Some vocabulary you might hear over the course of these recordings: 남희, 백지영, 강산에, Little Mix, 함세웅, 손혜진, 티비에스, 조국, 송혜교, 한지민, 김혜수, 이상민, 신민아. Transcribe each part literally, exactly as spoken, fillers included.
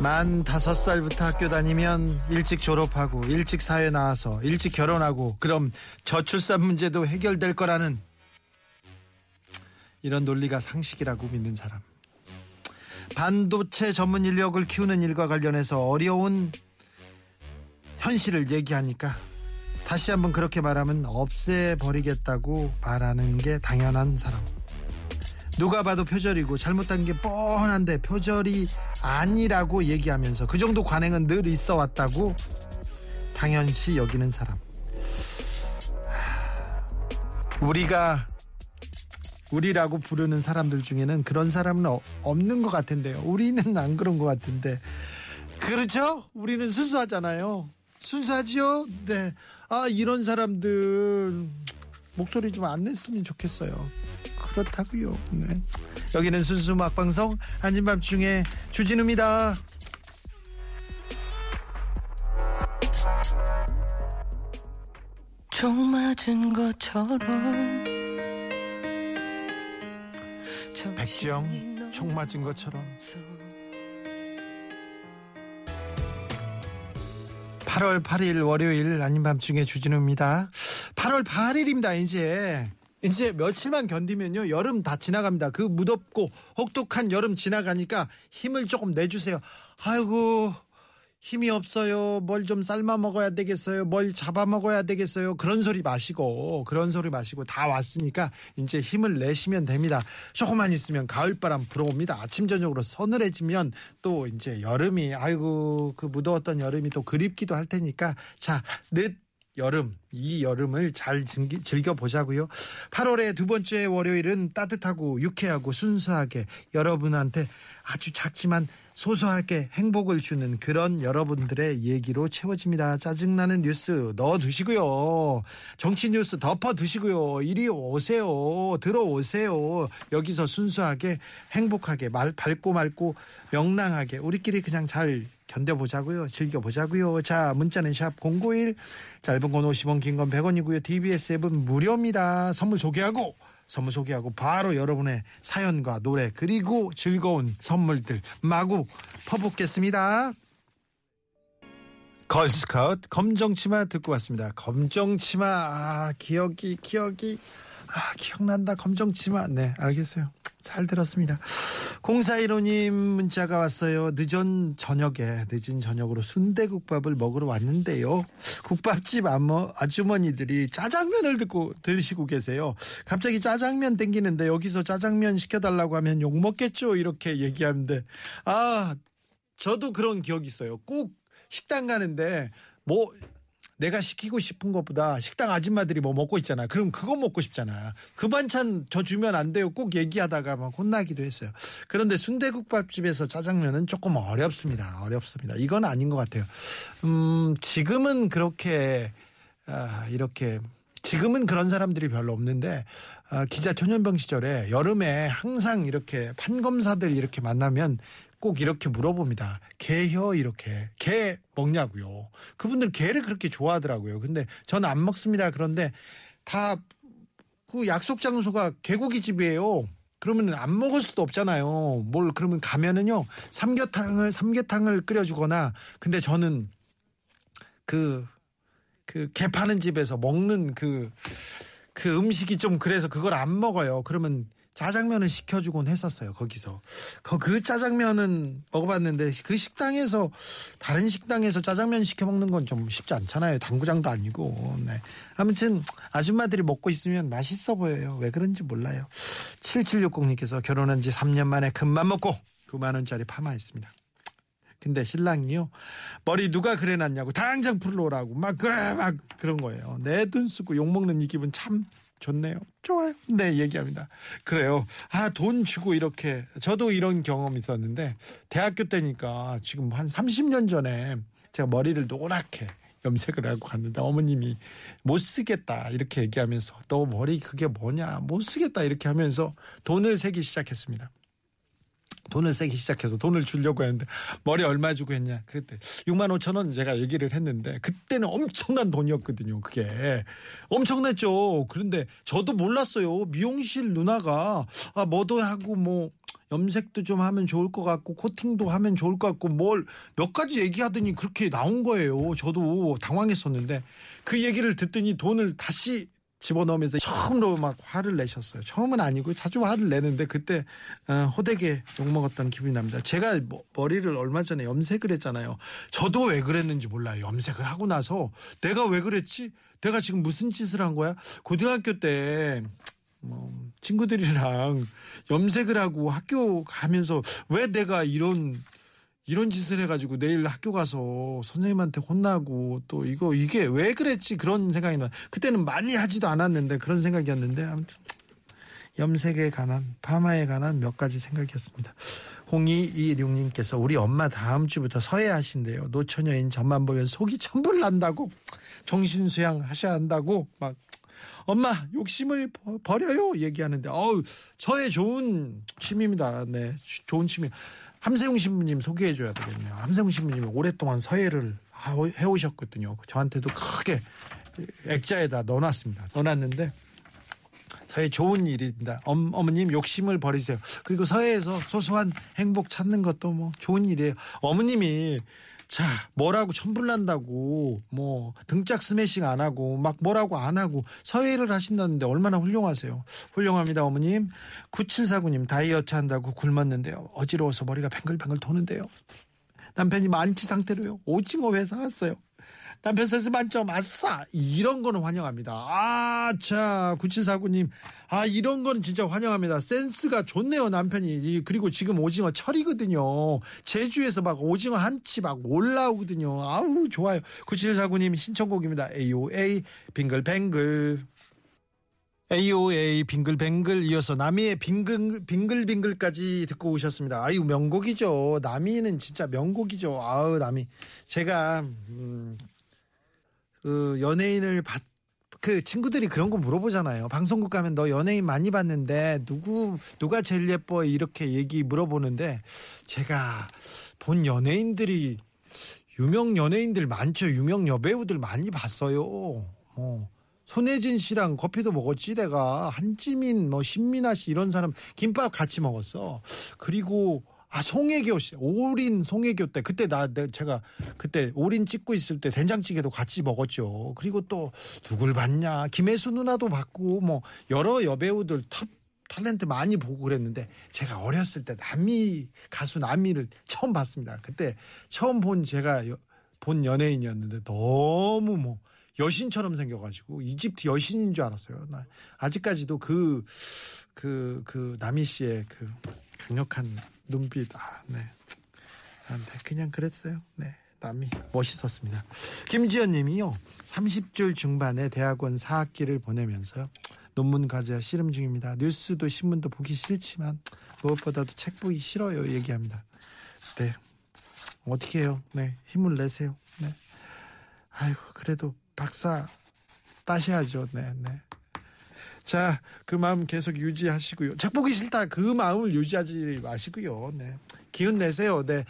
만 다섯 살부터 학교 다니면 일찍 졸업하고 일찍 사회 나와서 일찍 결혼하고 그럼 저출산 문제도 해결될 거라는 이런 논리가 상식이라고 믿는 사람. 반도체 전문 인력을 키우는 일과 관련해서 어려운 현실을 얘기하니까 다시 한번 그렇게 말하면 없애버리겠다고 말하는 게 당연한 사람. 누가 봐도 표절이고 잘못한 게 뻔한데 표절이 아니라고 얘기하면서 그 정도 관행은 늘 있어 왔다고 당연시 여기는 사람. 우리가 우리라고 부르는 사람들 중에는 그런 사람은 어, 없는 것 같은데요. 우리는 안 그런 것 같은데. 그렇죠? 우리는 순수하잖아요. 순수하지요? 네. 아, 이런 사람들 목소리 좀 안 냈으면 좋겠어요. 그렇다고요. 네. 여기는 순수 막방송 한진밤중에 주진우입니다. 총 맞은 것처럼 백지영 총 맞은 것처럼 팔월 팔일 월요일 아닌 밤중에 주진우입니다. 팔월 팔일입니다. 이제 이제 며칠만 견디면요 여름 다 지나갑니다. 그 무덥고 혹독한 여름 지나가니까 힘을 조금 내주세요. 아이고 힘이 없어요. 뭘 좀 삶아 먹어야 되겠어요. 뭘 잡아 먹어야 되겠어요. 그런 소리 마시고 그런 소리 마시고 다 왔으니까 이제 힘을 내시면 됩니다. 조금만 있으면 가을바람 불어옵니다. 아침 저녁으로 서늘해지면 또 이제 여름이 아이고 그 무더웠던 여름이 또 그립기도 할 테니까 자, 늦 여름 이 여름을 잘 즐기, 즐겨보자고요. 팔월의 두 번째 월요일은 따뜻하고 유쾌하고 순수하게 여러분한테 아주 작지만 소소하게 행복을 주는 그런 여러분들의 얘기로 채워집니다. 짜증나는 뉴스 넣어두시고요. 정치 뉴스 덮어두시고요. 이리 오세요. 들어오세요. 여기서 순수하게 행복하게 말 밝고 맑고 명랑하게 우리끼리 그냥 잘 견뎌보자고요. 즐겨보자고요. 자, 문자는 샵 공구일, 짧은 건 오십 원, 긴 건 백 원이고요. 티비에스 앱은 무료입니다. 선물 소개하고 선물 소개하고 바로 여러분의 사연과 노래 그리고 즐거운 선물들 마구 퍼붓겠습니다. 걸스카우트 검정치마 듣고 왔습니다. 검정치마 아 기억이 기억이 아 기억난다. 검정치마 네 알겠어요. 잘 들었습니다. 공사일오님 문자가 왔어요. 늦은 저녁에 늦은 저녁으로 순대국밥을 먹으러 왔는데요. 국밥집 아주머니들이 짜장면을 듣고 드시고 계세요. 갑자기 짜장면 땡기는데 여기서 짜장면 시켜달라고 하면 욕먹겠죠 이렇게 얘기하는데 아 저도 그런 기억이 있어요. 꼭 식당 가는데 뭐 내가 시키고 싶은 것보다 식당 아줌마들이 뭐 먹고 있잖아. 그럼 그거 먹고 싶잖아. 그 반찬 저 주면 안 돼요. 꼭 얘기하다가 막 혼나기도 했어요. 그런데 순대국밥집에서 짜장면은 조금 어렵습니다. 어렵습니다. 이건 아닌 것 같아요. 음, 지금은 그렇게, 아, 이렇게. 지금은 그런 사람들이 별로 없는데 아, 기자 천연병 시절에 여름에 항상 이렇게 판검사들 이렇게 만나면 꼭 이렇게 물어봅니다. 개혀 이렇게 개 먹냐고요. 그분들 개를 그렇게 좋아하더라고요. 근데 저는 안 먹습니다. 그런데 다 그 약속 장소가 개고기 집이에요. 그러면 안 먹을 수도 없잖아요. 뭘 그러면 가면은요 삼계탕을 삼계탕을 끓여주거나 근데 저는 그 그 개 파는 집에서 먹는 그, 그 음식이 좀 그래서 그걸 안 먹어요. 그러면 짜장면을 시켜주곤 했었어요. 거기서 그, 그 짜장면은 먹어봤는데 그 식당에서 다른 식당에서 짜장면 시켜 먹는 건 좀 쉽지 않잖아요. 당구장도 아니고. 네. 아무튼 아줌마들이 먹고 있으면 맛있어 보여요. 왜 그런지 몰라요. 칠칠육공님께서 결혼한 지 삼 년 만에 금만 먹고 구만 원짜리 파마했습니다. 근데 신랑이요 머리 누가 그래놨냐고 당장 풀러오라고 막 그래 막 그런 거예요. 내 돈 쓰고 욕먹는 이 기분 참 좋네요. 좋아요. 네 얘기합니다. 그래요. 아 돈 주고 이렇게 저도 이런 경험이 있었는데 대학교 때니까 지금 한 삼십 년 전에 제가 머리를 노랗게 염색을 하고 갔는데 어머님이 못 쓰겠다 이렇게 얘기하면서 너 머리 그게 뭐냐 못 쓰겠다 이렇게 하면서 돈을 세기 시작했습니다. 돈을 세기 시작해서 돈을 주려고 했는데 머리 얼마 주고 했냐 그랬대. 육만 오천 원 제가 얘기를 했는데 그때는 엄청난 돈이었거든요. 그게 엄청났죠. 그런데 저도 몰랐어요. 미용실 누나가 아 뭐도 하고 뭐 염색도 좀 하면 좋을 것 같고 코팅도 하면 좋을 것 같고 뭘 몇 가지 얘기하더니 그렇게 나온 거예요. 저도 당황했었는데 그 얘기를 듣더니 돈을 다시 집어넣으면서 처음으로 막 화를 내셨어요. 처음은 아니고 자주 화를 내는데 그때 호되게 욕먹었던 기분이 납니다. 제가 머리를 얼마 전에 염색을 했잖아요. 저도 왜 그랬는지 몰라요. 염색을 하고 나서 내가 왜 그랬지? 내가 지금 무슨 짓을 한 거야? 고등학교 때 뭐 친구들이랑 염색을 하고 학교 가면서 왜 내가 이런 이런 짓을 해가지고 내일 학교 가서 선생님한테 혼나고 또 이거 이게 왜 그랬지 그런 생각이 나. 그때는 많이 하지도 않았는데 그런 생각이었는데 아무튼 염색에 관한 파마에 관한 몇 가지 생각이었습니다. 공이이육님께서 우리 엄마 다음 주부터 서예하신대요. 노처녀인 저만 보면 속이 천불 난다고 정신수양 하셔야 한다고 막 엄마 욕심을 버려요 얘기하는데 어우 저의 좋은 취미입니다. 네 좋은 취미. 함세웅 신부님 소개해줘야 되겠네요. 함세웅 신부님이 오랫동안 서예를 해오셨거든요. 저한테도 크게 액자에다 넣어놨습니다. 넣어놨는데 서예 좋은 일입니다. 엄, 어머님 욕심을 버리세요. 그리고 서예에서 소소한 행복 찾는 것도 뭐 좋은 일이에요. 어머님이 자 뭐라고 천불난다고 뭐 등짝 스매싱 안 하고 막 뭐라고 안 하고 서예를 하신다는데 얼마나 훌륭하세요. 훌륭합니다 어머님. 구칠사구님 다이어트 한다고 굶었는데요. 어지러워서 머리가 뱅글뱅글 도는데요. 남편이 만취 상태로요. 오징어 회사 왔어요. 남편 센스 만점 아싸 이런 거는 환영합니다. 아, 자 구칠사구님 아 이런 거는 진짜 환영합니다. 센스가 좋네요 남편이. 그리고 지금 오징어 철이거든요. 제주에서 막 오징어 한치 막 올라오거든요. 아우 좋아요. 구칠사구님 신청곡입니다. 에이오에이 빙글뱅글. 에이오에이 빙글뱅글 이어서 남희의 빙글, 빙글빙글까지 듣고 오셨습니다. 아유 명곡이죠. 남희는 진짜 명곡이죠. 아우 남희. 제가 음, 그 연예인을 봤, 그 친구들이 그런 거 물어보잖아요. 방송국 가면 너 연예인 많이 봤는데 누구 누가 제일 예뻐 이렇게 얘기 물어보는데 제가 본 연예인들이 유명 연예인들 많죠. 유명 여배우들 많이 봤어요. 어. 손혜진 씨랑 커피도 먹었지 내가. 한지민 뭐 신민아 씨 이런 사람 김밥 같이 먹었어. 그리고 아 송혜교 씨 올인 송혜교 때 그때 나 제가 그때 올인 찍고 있을 때 된장찌개도 같이 먹었죠. 그리고 또 누굴 봤냐 김혜수 누나도 봤고 뭐 여러 여배우들 탑 탤런트 많이 보고 그랬는데 제가 어렸을 때 남희 가수 남희를 처음 봤습니다. 그때 처음 본 제가 여, 본 연예인이었는데 너무 뭐 여신처럼 생겨가지고 이집트 여신인 줄 알았어요. 나 아직까지도 그, 그, 그 남희 씨의 그 강력한 눈빛, 아, 네, 아, 네. 그냥 그랬어요. 네, 남희 멋있었습니다. 김지연님이요, 삼십 줄 중반에 대학원 사 학기를 보내면서 논문 과제 씨름 중입니다. 뉴스도 신문도 보기 싫지만 무엇보다도 책 보기 싫어요. 얘기합니다. 네, 어떻게 해요? 네, 힘을 내세요. 네, 아이고 그래도. 박사 따셔야죠. 네, 네. 자, 그 마음 계속 유지하시고요. 책 보기 싫다 그 마음을 유지하지 마시고요. 네. 기운 내세요. 네.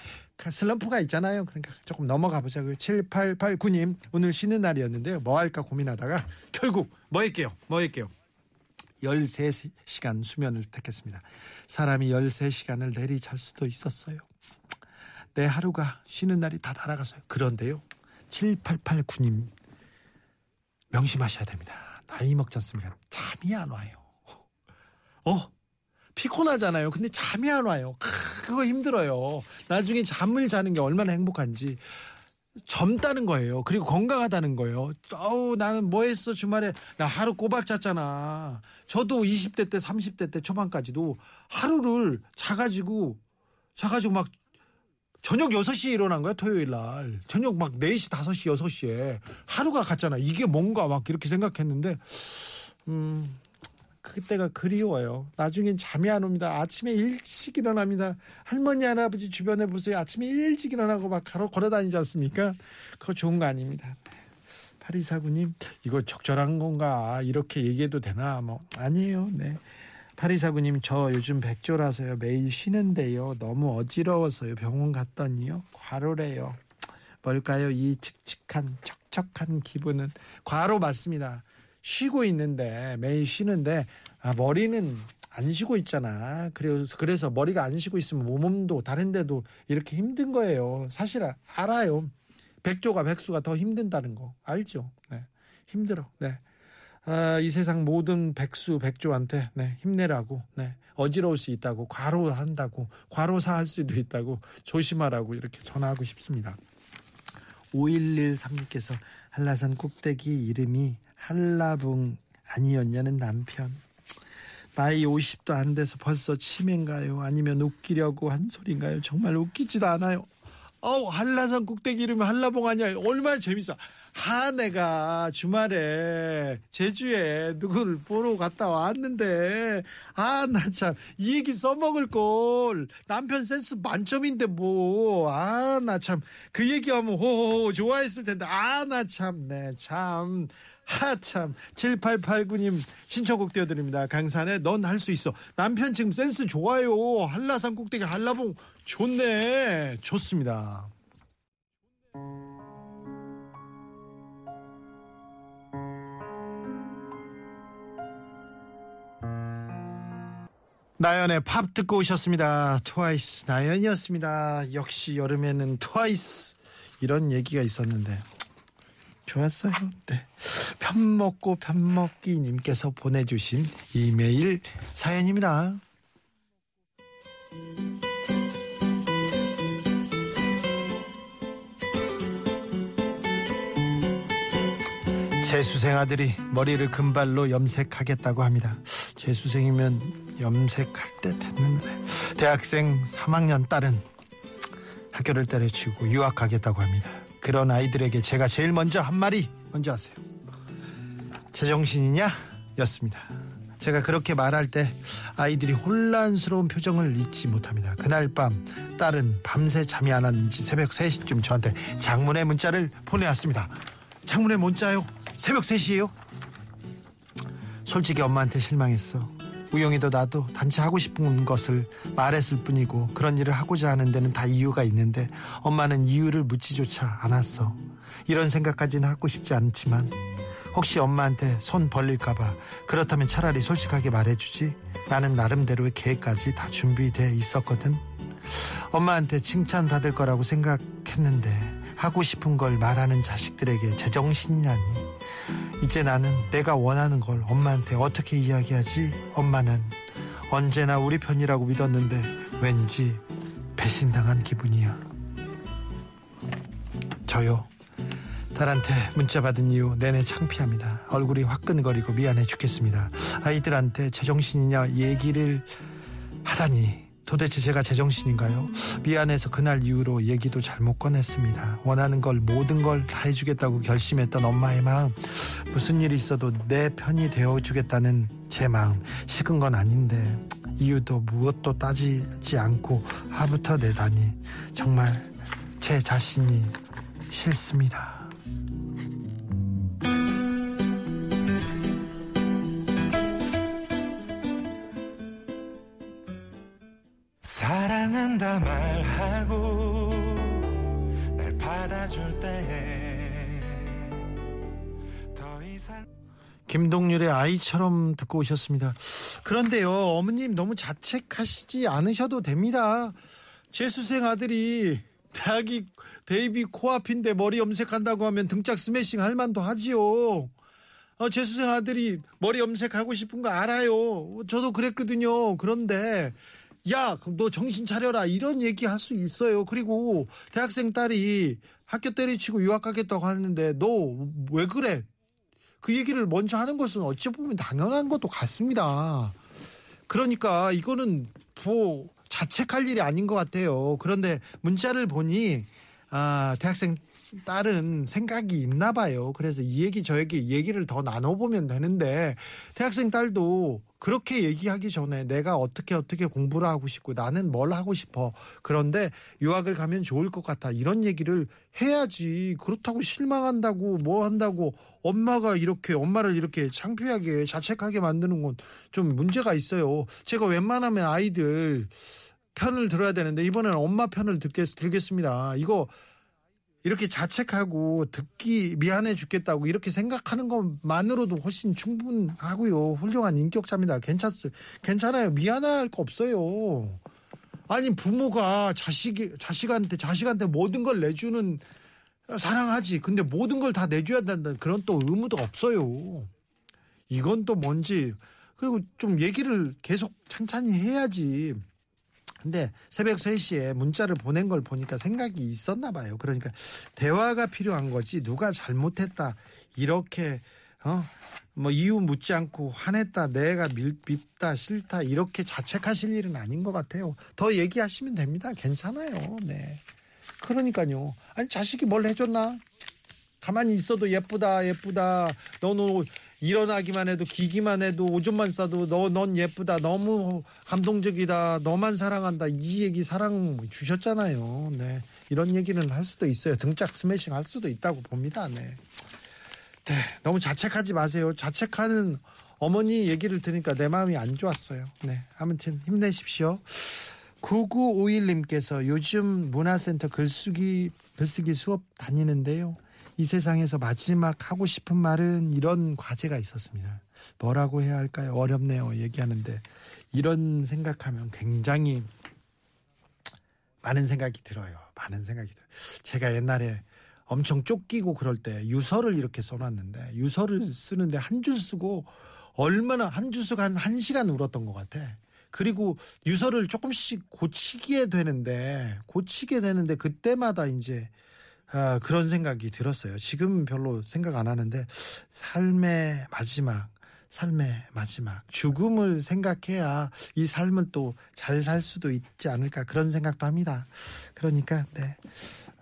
슬럼프가 있잖아요. 그러니까 조금 넘어가 보자고요. 칠팔팔구님 오늘 쉬는 날이었는데요. 뭐 할까 고민하다가 결국 뭐 할게요? 뭐 할게요? 열세 시간 수면을 택했습니다. 사람이 열세 시간을 내리 잘 수도 있었어요. 내 하루가 쉬는 날이 다 날아갔어요. 그런데요. 칠팔팔구님 명심하셔야 됩니다. 나이 먹지 않습니까? 잠이 안 와요. 어? 피곤하잖아요. 근데 잠이 안 와요. 크, 그거 힘들어요. 나중에 잠을 자는 게 얼마나 행복한지. 젊다는 거예요. 그리고 건강하다는 거예요. 어우 나는 뭐 했어 주말에. 나 하루 꼬박 잤잖아. 저도 이십 대 때 삼십 대 때 초반까지도 하루를 자가지고 자가지고 막 저녁 여섯 시에 일어난 거야, 토요일 날. 저녁 막 네 시, 다섯 시, 여섯 시에. 하루가 갔잖아. 이게 뭔가 막 이렇게 생각했는데, 음, 그때가 그리워요. 나중엔 잠이 안 옵니다. 아침에 일찍 일어납니다. 할머니 할아버지 주변에 보세요. 아침에 일찍 일어나고 막 가로 걸어다니지 않습니까? 그거 좋은 거 아닙니다. 팔이사구님 이거 적절한 건가 이렇게 얘기해도 되나 뭐 아니에요. 네. 팔이사구님 저 요즘 백조라서요. 매일 쉬는데요. 너무 어지러워서요. 병원 갔더니요. 과로래요. 뭘까요? 이 칙칙한 척척한 기분은 과로 맞습니다. 쉬고 있는데 매일 쉬는데 아, 머리는 안 쉬고 있잖아. 그래서, 그래서 머리가 안 쉬고 있으면 몸도 다른 데도 이렇게 힘든 거예요. 사실 알아요. 백조가 백수가 더 힘든다는 거 알죠? 네. 힘들어. 네. 아, 이 세상 모든 백수 백조한테 네, 힘내라고 네, 어지러울 수 있다고 과로한다고 과로사할 수도 있다고 조심하라고 이렇게 전화하고 싶습니다. 오일일삼님께서 한라산 꼭대기 이름이 한라봉 아니었냐는 남편. 나이 오십도 안 돼서 벌써 치매인가요? 아니면 웃기려고 한 소린가요? 정말 웃기지도 않아요. 어우, 한라산 꼭대기 이름이 한라봉 아니야. 얼마나 재밌어. 하, 내가 주말에 제주에 누구를 보러 갔다 왔는데, 아, 나 참, 이 얘기 써먹을 걸. 남편 센스 만점인데, 뭐. 아, 나 참, 그 얘기하면, 호호호, 좋아했을 텐데. 아, 나 참, 네, 참. 하참 칠팔팔구님 신청곡 띄워드립니다. 강산에 넌 할 수 있어. 남편 지금 센스 좋아요. 한라산 꼭대기 한라봉 좋네. 좋습니다. 나연의 팝 듣고 오셨습니다. 트와이스 나연이었습니다. 역시 여름에는 트와이스 이런 얘기가 있었는데 좋았어요. 네. 편먹고 편먹기님께서 보내주신 이메일 사연입니다. 재수생 아들이 머리를 금발로 염색하겠다고 합니다. 재수생이면 염색할 때 됐는데 대학생 삼학년 딸은 학교를 때려치우고 유학하겠다고 합니다. 그런 아이들에게 제가 제일 먼저 한 말이 뭔지 아세요? 제정신이냐? 였습니다. 제가 그렇게 말할 때 아이들이 혼란스러운 표정을 잊지 못합니다. 그날 밤 딸은 밤새 잠이 안 왔는지 새벽 세시쯤 저한테 장문의 문자를 보내왔습니다. 장문의 문자요? 새벽 세시에요? 솔직히 엄마한테 실망했어. 우영이도 나도 단지 하고 싶은 것을 말했을 뿐이고 그런 일을 하고자 하는 데는 다 이유가 있는데 엄마는 이유를 묻지조차 않았어. 이런 생각까지는 하고 싶지 않지만 혹시 엄마한테 손 벌릴까봐 그렇다면 차라리 솔직하게 말해주지. 나는 나름대로의 계획까지 다 준비돼 있었거든. 엄마한테 칭찬받을 거라고 생각했는데 하고 싶은 걸 말하는 자식들에게 제정신이라니. 이제 나는 내가 원하는 걸 엄마한테 어떻게 이야기하지? 엄마는 언제나 우리 편이라고 믿었는데 왠지 배신당한 기분이야. 저요. 딸한테 문자 받은 이후 내내 창피합니다. 얼굴이 화끈거리고 미안해 죽겠습니다. 아이들한테 제정신이냐 얘기를 하다니 도대체 제가 제정신인가요? 미안해서 그날 이후로 얘기도 잘못 꺼냈습니다. 원하는 걸 모든 걸 다 해주겠다고 결심했던 엄마의 마음, 무슨 일이 있어도 내 편이 되어주겠다는 제 마음, 식은 건 아닌데 이유도 무엇도 따지지 않고 하부터 내다니 정말 제 자신이 싫습니다. 사랑한다 말하고 날 받아줄 때 더 이상. 김동률의 아이처럼 듣고 오셨습니다. 그런데요, 어머님 너무 자책하시지 않으셔도 됩니다. 재수생 아들이 대학이 데이비 코앞인데 머리 염색한다고 하면 등짝 스매싱 할 만도 하지요. 어, 재수생 아들이 머리 염색하고 싶은 거 알아요. 저도 그랬거든요. 그런데 야, 그럼 너 정신 차려라 이런 얘기 할 수 있어요. 그리고 대학생 딸이 학교 때려치고 유학 가겠다고 하는데 너 왜 그래? 그 얘기를 먼저 하는 것은 어찌 보면 당연한 것도 같습니다. 그러니까 이거는 뭐 자책할 일이 아닌 것 같아요. 그런데 문자를 보니 아, 대학생 다른 생각이 있나 봐요. 그래서 이 얘기 저 얘기 얘기를 더 나눠보면 되는데 대학생 딸도 그렇게 얘기하기 전에 내가 어떻게 어떻게 공부를 하고 싶고 나는 뭘 하고 싶어. 그런데 유학을 가면 좋을 것 같아. 이런 얘기를 해야지. 그렇다고 실망한다고 뭐 한다고 엄마가 이렇게 엄마를 이렇게 창피하게 자책하게 만드는 건 좀 문제가 있어요. 제가 웬만하면 아이들 편을 들어야 되는데 이번에는 엄마 편을 듣겠, 들겠습니다. 이거 이렇게 자책하고 듣기 미안해 죽겠다고 이렇게 생각하는 것만으로도 훨씬 충분하고요. 훌륭한 인격자입니다. 괜찮어요. 괜찮아요. 미안할 거 없어요. 아니 부모가 자식이 자식한테 자식한테 모든 걸 내주는 사랑하지. 근데 모든 걸 다 내줘야 된다는 그런 또 의무도 없어요. 이건 또 뭔지 그리고 좀 얘기를 계속 찬찬히 해야지. 근데 새벽 세 시에 문자를 보낸 걸 보니까 생각이 있었나 봐요. 그러니까 대화가 필요한 거지 누가 잘못했다 이렇게 어? 뭐 이유 묻지 않고 화냈다 내가 밀, 밉다 싫다 이렇게 자책하실 일은 아닌 것 같아요. 더 얘기하시면 됩니다. 괜찮아요. 네. 그러니까요. 아니 자식이 뭘 해줬나? 가만히 있어도 예쁘다 예쁘다 너는 일어나기만 해도 기기만 해도 오줌만 싸도 너, 넌 예쁘다 너무 감동적이다 너만 사랑한다 이 얘기 사랑 주셨잖아요. 네, 이런 얘기는 할 수도 있어요. 등짝 스매싱 할 수도 있다고 봅니다. 네, 네 너무 자책하지 마세요. 자책하는 어머니 얘기를 들으니까 내 마음이 안 좋았어요. 네, 아무튼 힘내십시오. 구구오일 님께서 요즘 문화센터 글쓰기, 글쓰기 수업 다니는데요. 이 세상에서 마지막 하고 싶은 말은 이런 과제가 있었습니다. 뭐라고 해야 할까요? 어렵네요. 얘기하는데 이런 생각하면 굉장히 많은 생각이 들어요. 많은 생각이 들어요. 제가 옛날에 엄청 쫓기고 그럴 때 유서를 이렇게 써놨는데 유서를 쓰는데 한 줄 쓰고 얼마나 한 줄 쓰고 한 한 시간 울었던 것 같아. 그리고 유서를 조금씩 고치게 되는데 고치게 되는데 그때마다 이제 아, 그런 생각이 들었어요. 지금 별로 생각 안 하는데 삶의 마지막, 삶의 마지막, 죽음을 생각해야 이 삶은 또 잘 살 수도 있지 않을까 그런 생각도 합니다. 그러니까 네.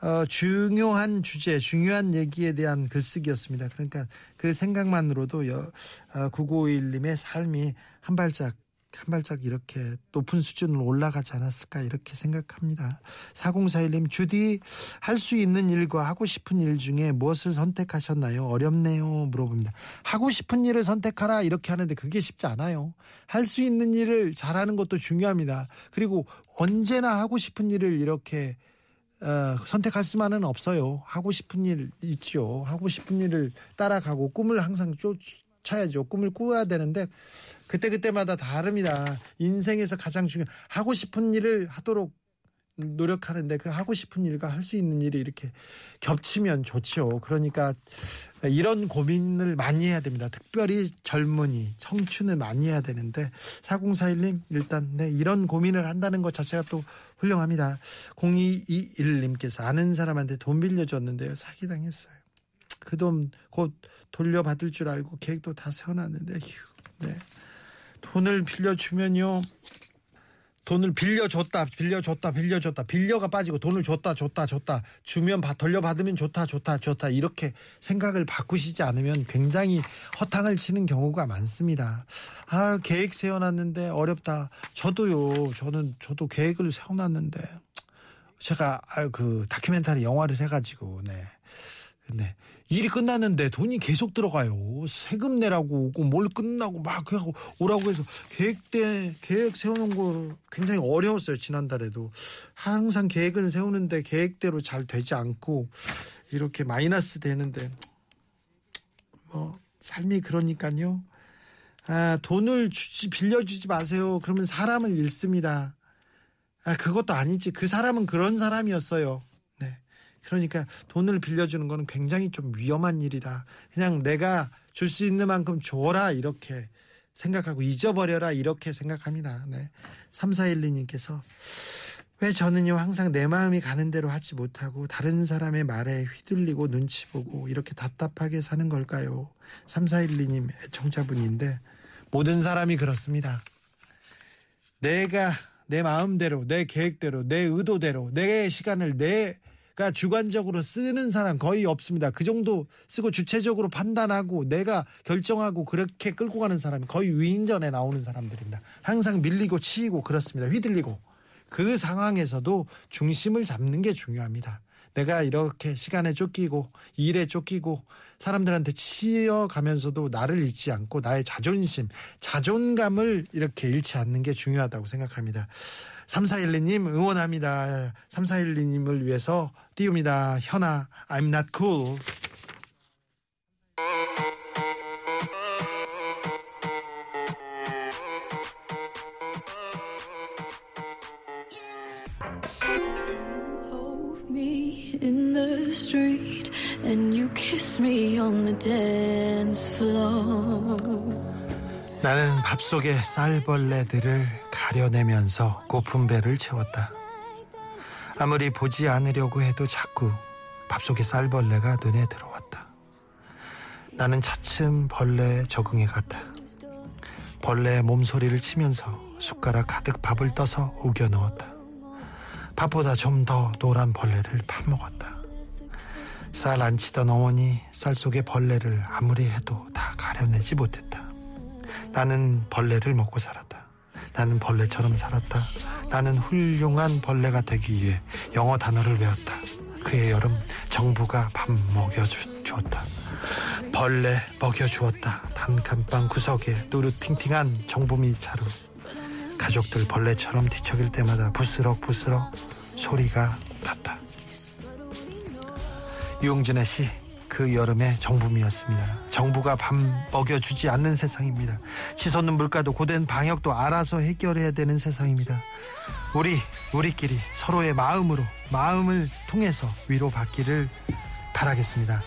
어, 중요한 주제, 중요한 얘기에 대한 글쓰기였습니다. 그러니까 그 생각만으로도 여, 어, 구구오일 님의 삶이 한 발짝 한 발짝 이렇게 높은 수준으로 올라가지 않았을까 이렇게 생각합니다. 사공사일 님 주디 할 수 있는 일과 하고 싶은 일 중에 무엇을 선택하셨나요? 어렵네요 물어봅니다. 하고 싶은 일을 선택하라 이렇게 하는데 그게 쉽지 않아요. 할 수 있는 일을 잘하는 것도 중요합니다. 그리고 언제나 하고 싶은 일을 이렇게 어, 선택할 수만은 없어요. 하고 싶은 일 있죠. 하고 싶은 일을 따라가고 꿈을 항상 쫓 차야죠. 꿈을 꾸어야 되는데 그때그때마다 다릅니다. 인생에서 가장 중요한 하고 싶은 일을 하도록 노력하는데 그 하고 싶은 일과 할 수 있는 일이 이렇게 겹치면 좋죠. 그러니까 이런 고민을 많이 해야 됩니다. 특별히 젊은이, 청춘을 많이 해야 되는데 사공사일 님 일단 네, 이런 고민을 한다는 것 자체가 또 훌륭합니다. 공이이일 님께서 아는 사람한테 돈 빌려줬는데요. 사기당했어요. 그 돈 곧 돌려받을 줄 알고 계획도 다 세워놨는데 휴, 네. 돈을 빌려주면요 돈을 빌려줬다 빌려줬다 빌려줬다 빌려가 빠지고 돈을 줬다 줬다 줬다 주면 받, 돌려받으면 좋다 좋다 좋다 이렇게 생각을 바꾸시지 않으면 굉장히 허탕을 치는 경우가 많습니다. 아 계획 세워놨는데 어렵다. 저도요 저는 저도 계획을 세워놨는데 제가 아, 그 다큐멘터리 영화를 해가지고 네 네. 일이 끝났는데 돈이 계속 들어가요. 세금 내라고 오고 뭘 끝나고 막 그래갖고 오라고 해서 계획대 계획 세우는 거 굉장히 어려웠어요. 지난달에도 항상 계획은 세우는데 계획대로 잘 되지 않고 이렇게 마이너스 되는데 뭐 삶이 그러니까요. 아, 돈을 주지 빌려주지 마세요. 그러면 사람을 잃습니다. 아, 그것도 아니지. 그 사람은 그런 사람이었어요. 그러니까 돈을 빌려주는 거는 굉장히 좀 위험한 일이다. 그냥 내가 줄 수 있는 만큼 줘라 이렇게 생각하고 잊어버려라 이렇게 생각합니다. 네. 삼사일이 님께서 왜 저는요 항상 내 마음이 가는 대로 하지 못하고 다른 사람의 말에 휘둘리고 눈치 보고 이렇게 답답하게 사는 걸까요? 삼사일이 님 애청자분인데 모든 사람이 그렇습니다. 내가 내 마음대로 내 계획대로 내 의도대로 내 시간을 내 그러니까 주관적으로 쓰는 사람 거의 없습니다. 그 정도 쓰고 주체적으로 판단하고 내가 결정하고 그렇게 끌고 가는 사람이 거의 위인전에 나오는 사람들입니다. 항상 밀리고 치이고 그렇습니다. 휘둘리고. 그 상황에서도 중심을 잡는 게 중요합니다. 내가 이렇게 시간에 쫓기고 일에 쫓기고 사람들한테 치여가면서도 나를 잃지 않고 나의 자존심, 자존감을 이렇게 잃지 않는 게 중요하다고 생각합니다. 삼사일이 님 응원합니다. 삼사일이 님을 위해서 띄웁니다. 현아, I'm not cool. In the street and you kiss me on the dance floor. 나는 밥 속에 쌀벌레들을 가려내면서 고픈 배를 채웠다. 아무리 보지 않으려고 해도 자꾸 밥 속에 쌀벌레가 눈에 들어왔다. 나는 차츰 벌레에 적응해 갔다. 벌레의 몸소리를 치면서 숟가락 가득 밥을 떠서 우겨 넣었다. 밥보다 좀 더 노란 벌레를 파먹었다. 쌀 안 치던 어머니 쌀 속에 벌레를 아무리 해도 다 가려내지 못했다. 나는 벌레를 먹고 살았다. 나는 벌레처럼 살았다. 나는 훌륭한 벌레가 되기 위해 영어 단어를 외웠다. 그해 여름 정부가 밥 먹여주었다. 벌레 먹여주었다. 단칸방 구석에 누르팅팅한 정부미 자루. 가족들 벌레처럼 뒤척일 때마다 부스럭부스럭 소리가 났다. 유용진의 시, 그 여름의 정부미였습니다. 정부가 밥 먹여주지 않는 세상입니다. 치솟는 물가도 고된 방역도 알아서 해결해야 되는 세상입니다. 우리, 우리끼리 서로의 마음으로, 마음을 통해서 위로받기를 바라겠습니다.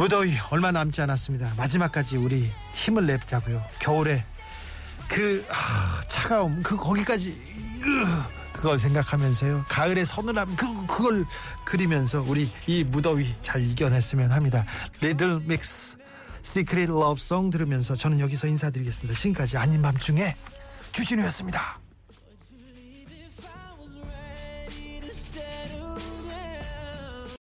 무더위 얼마 남지 않았습니다. 마지막까지 우리 힘을 내자고요. 겨울에 그 아, 차가움 그 거기까지 으, 그걸 생각하면서요. 가을의 서늘함 그, 그걸 그리면서 우리 이 무더위 잘 이겨냈으면 합니다. Little Mix Secret Love Song 들으면서 저는 여기서 인사드리겠습니다. 지금까지 아닌 밤중에 주진우였습니다.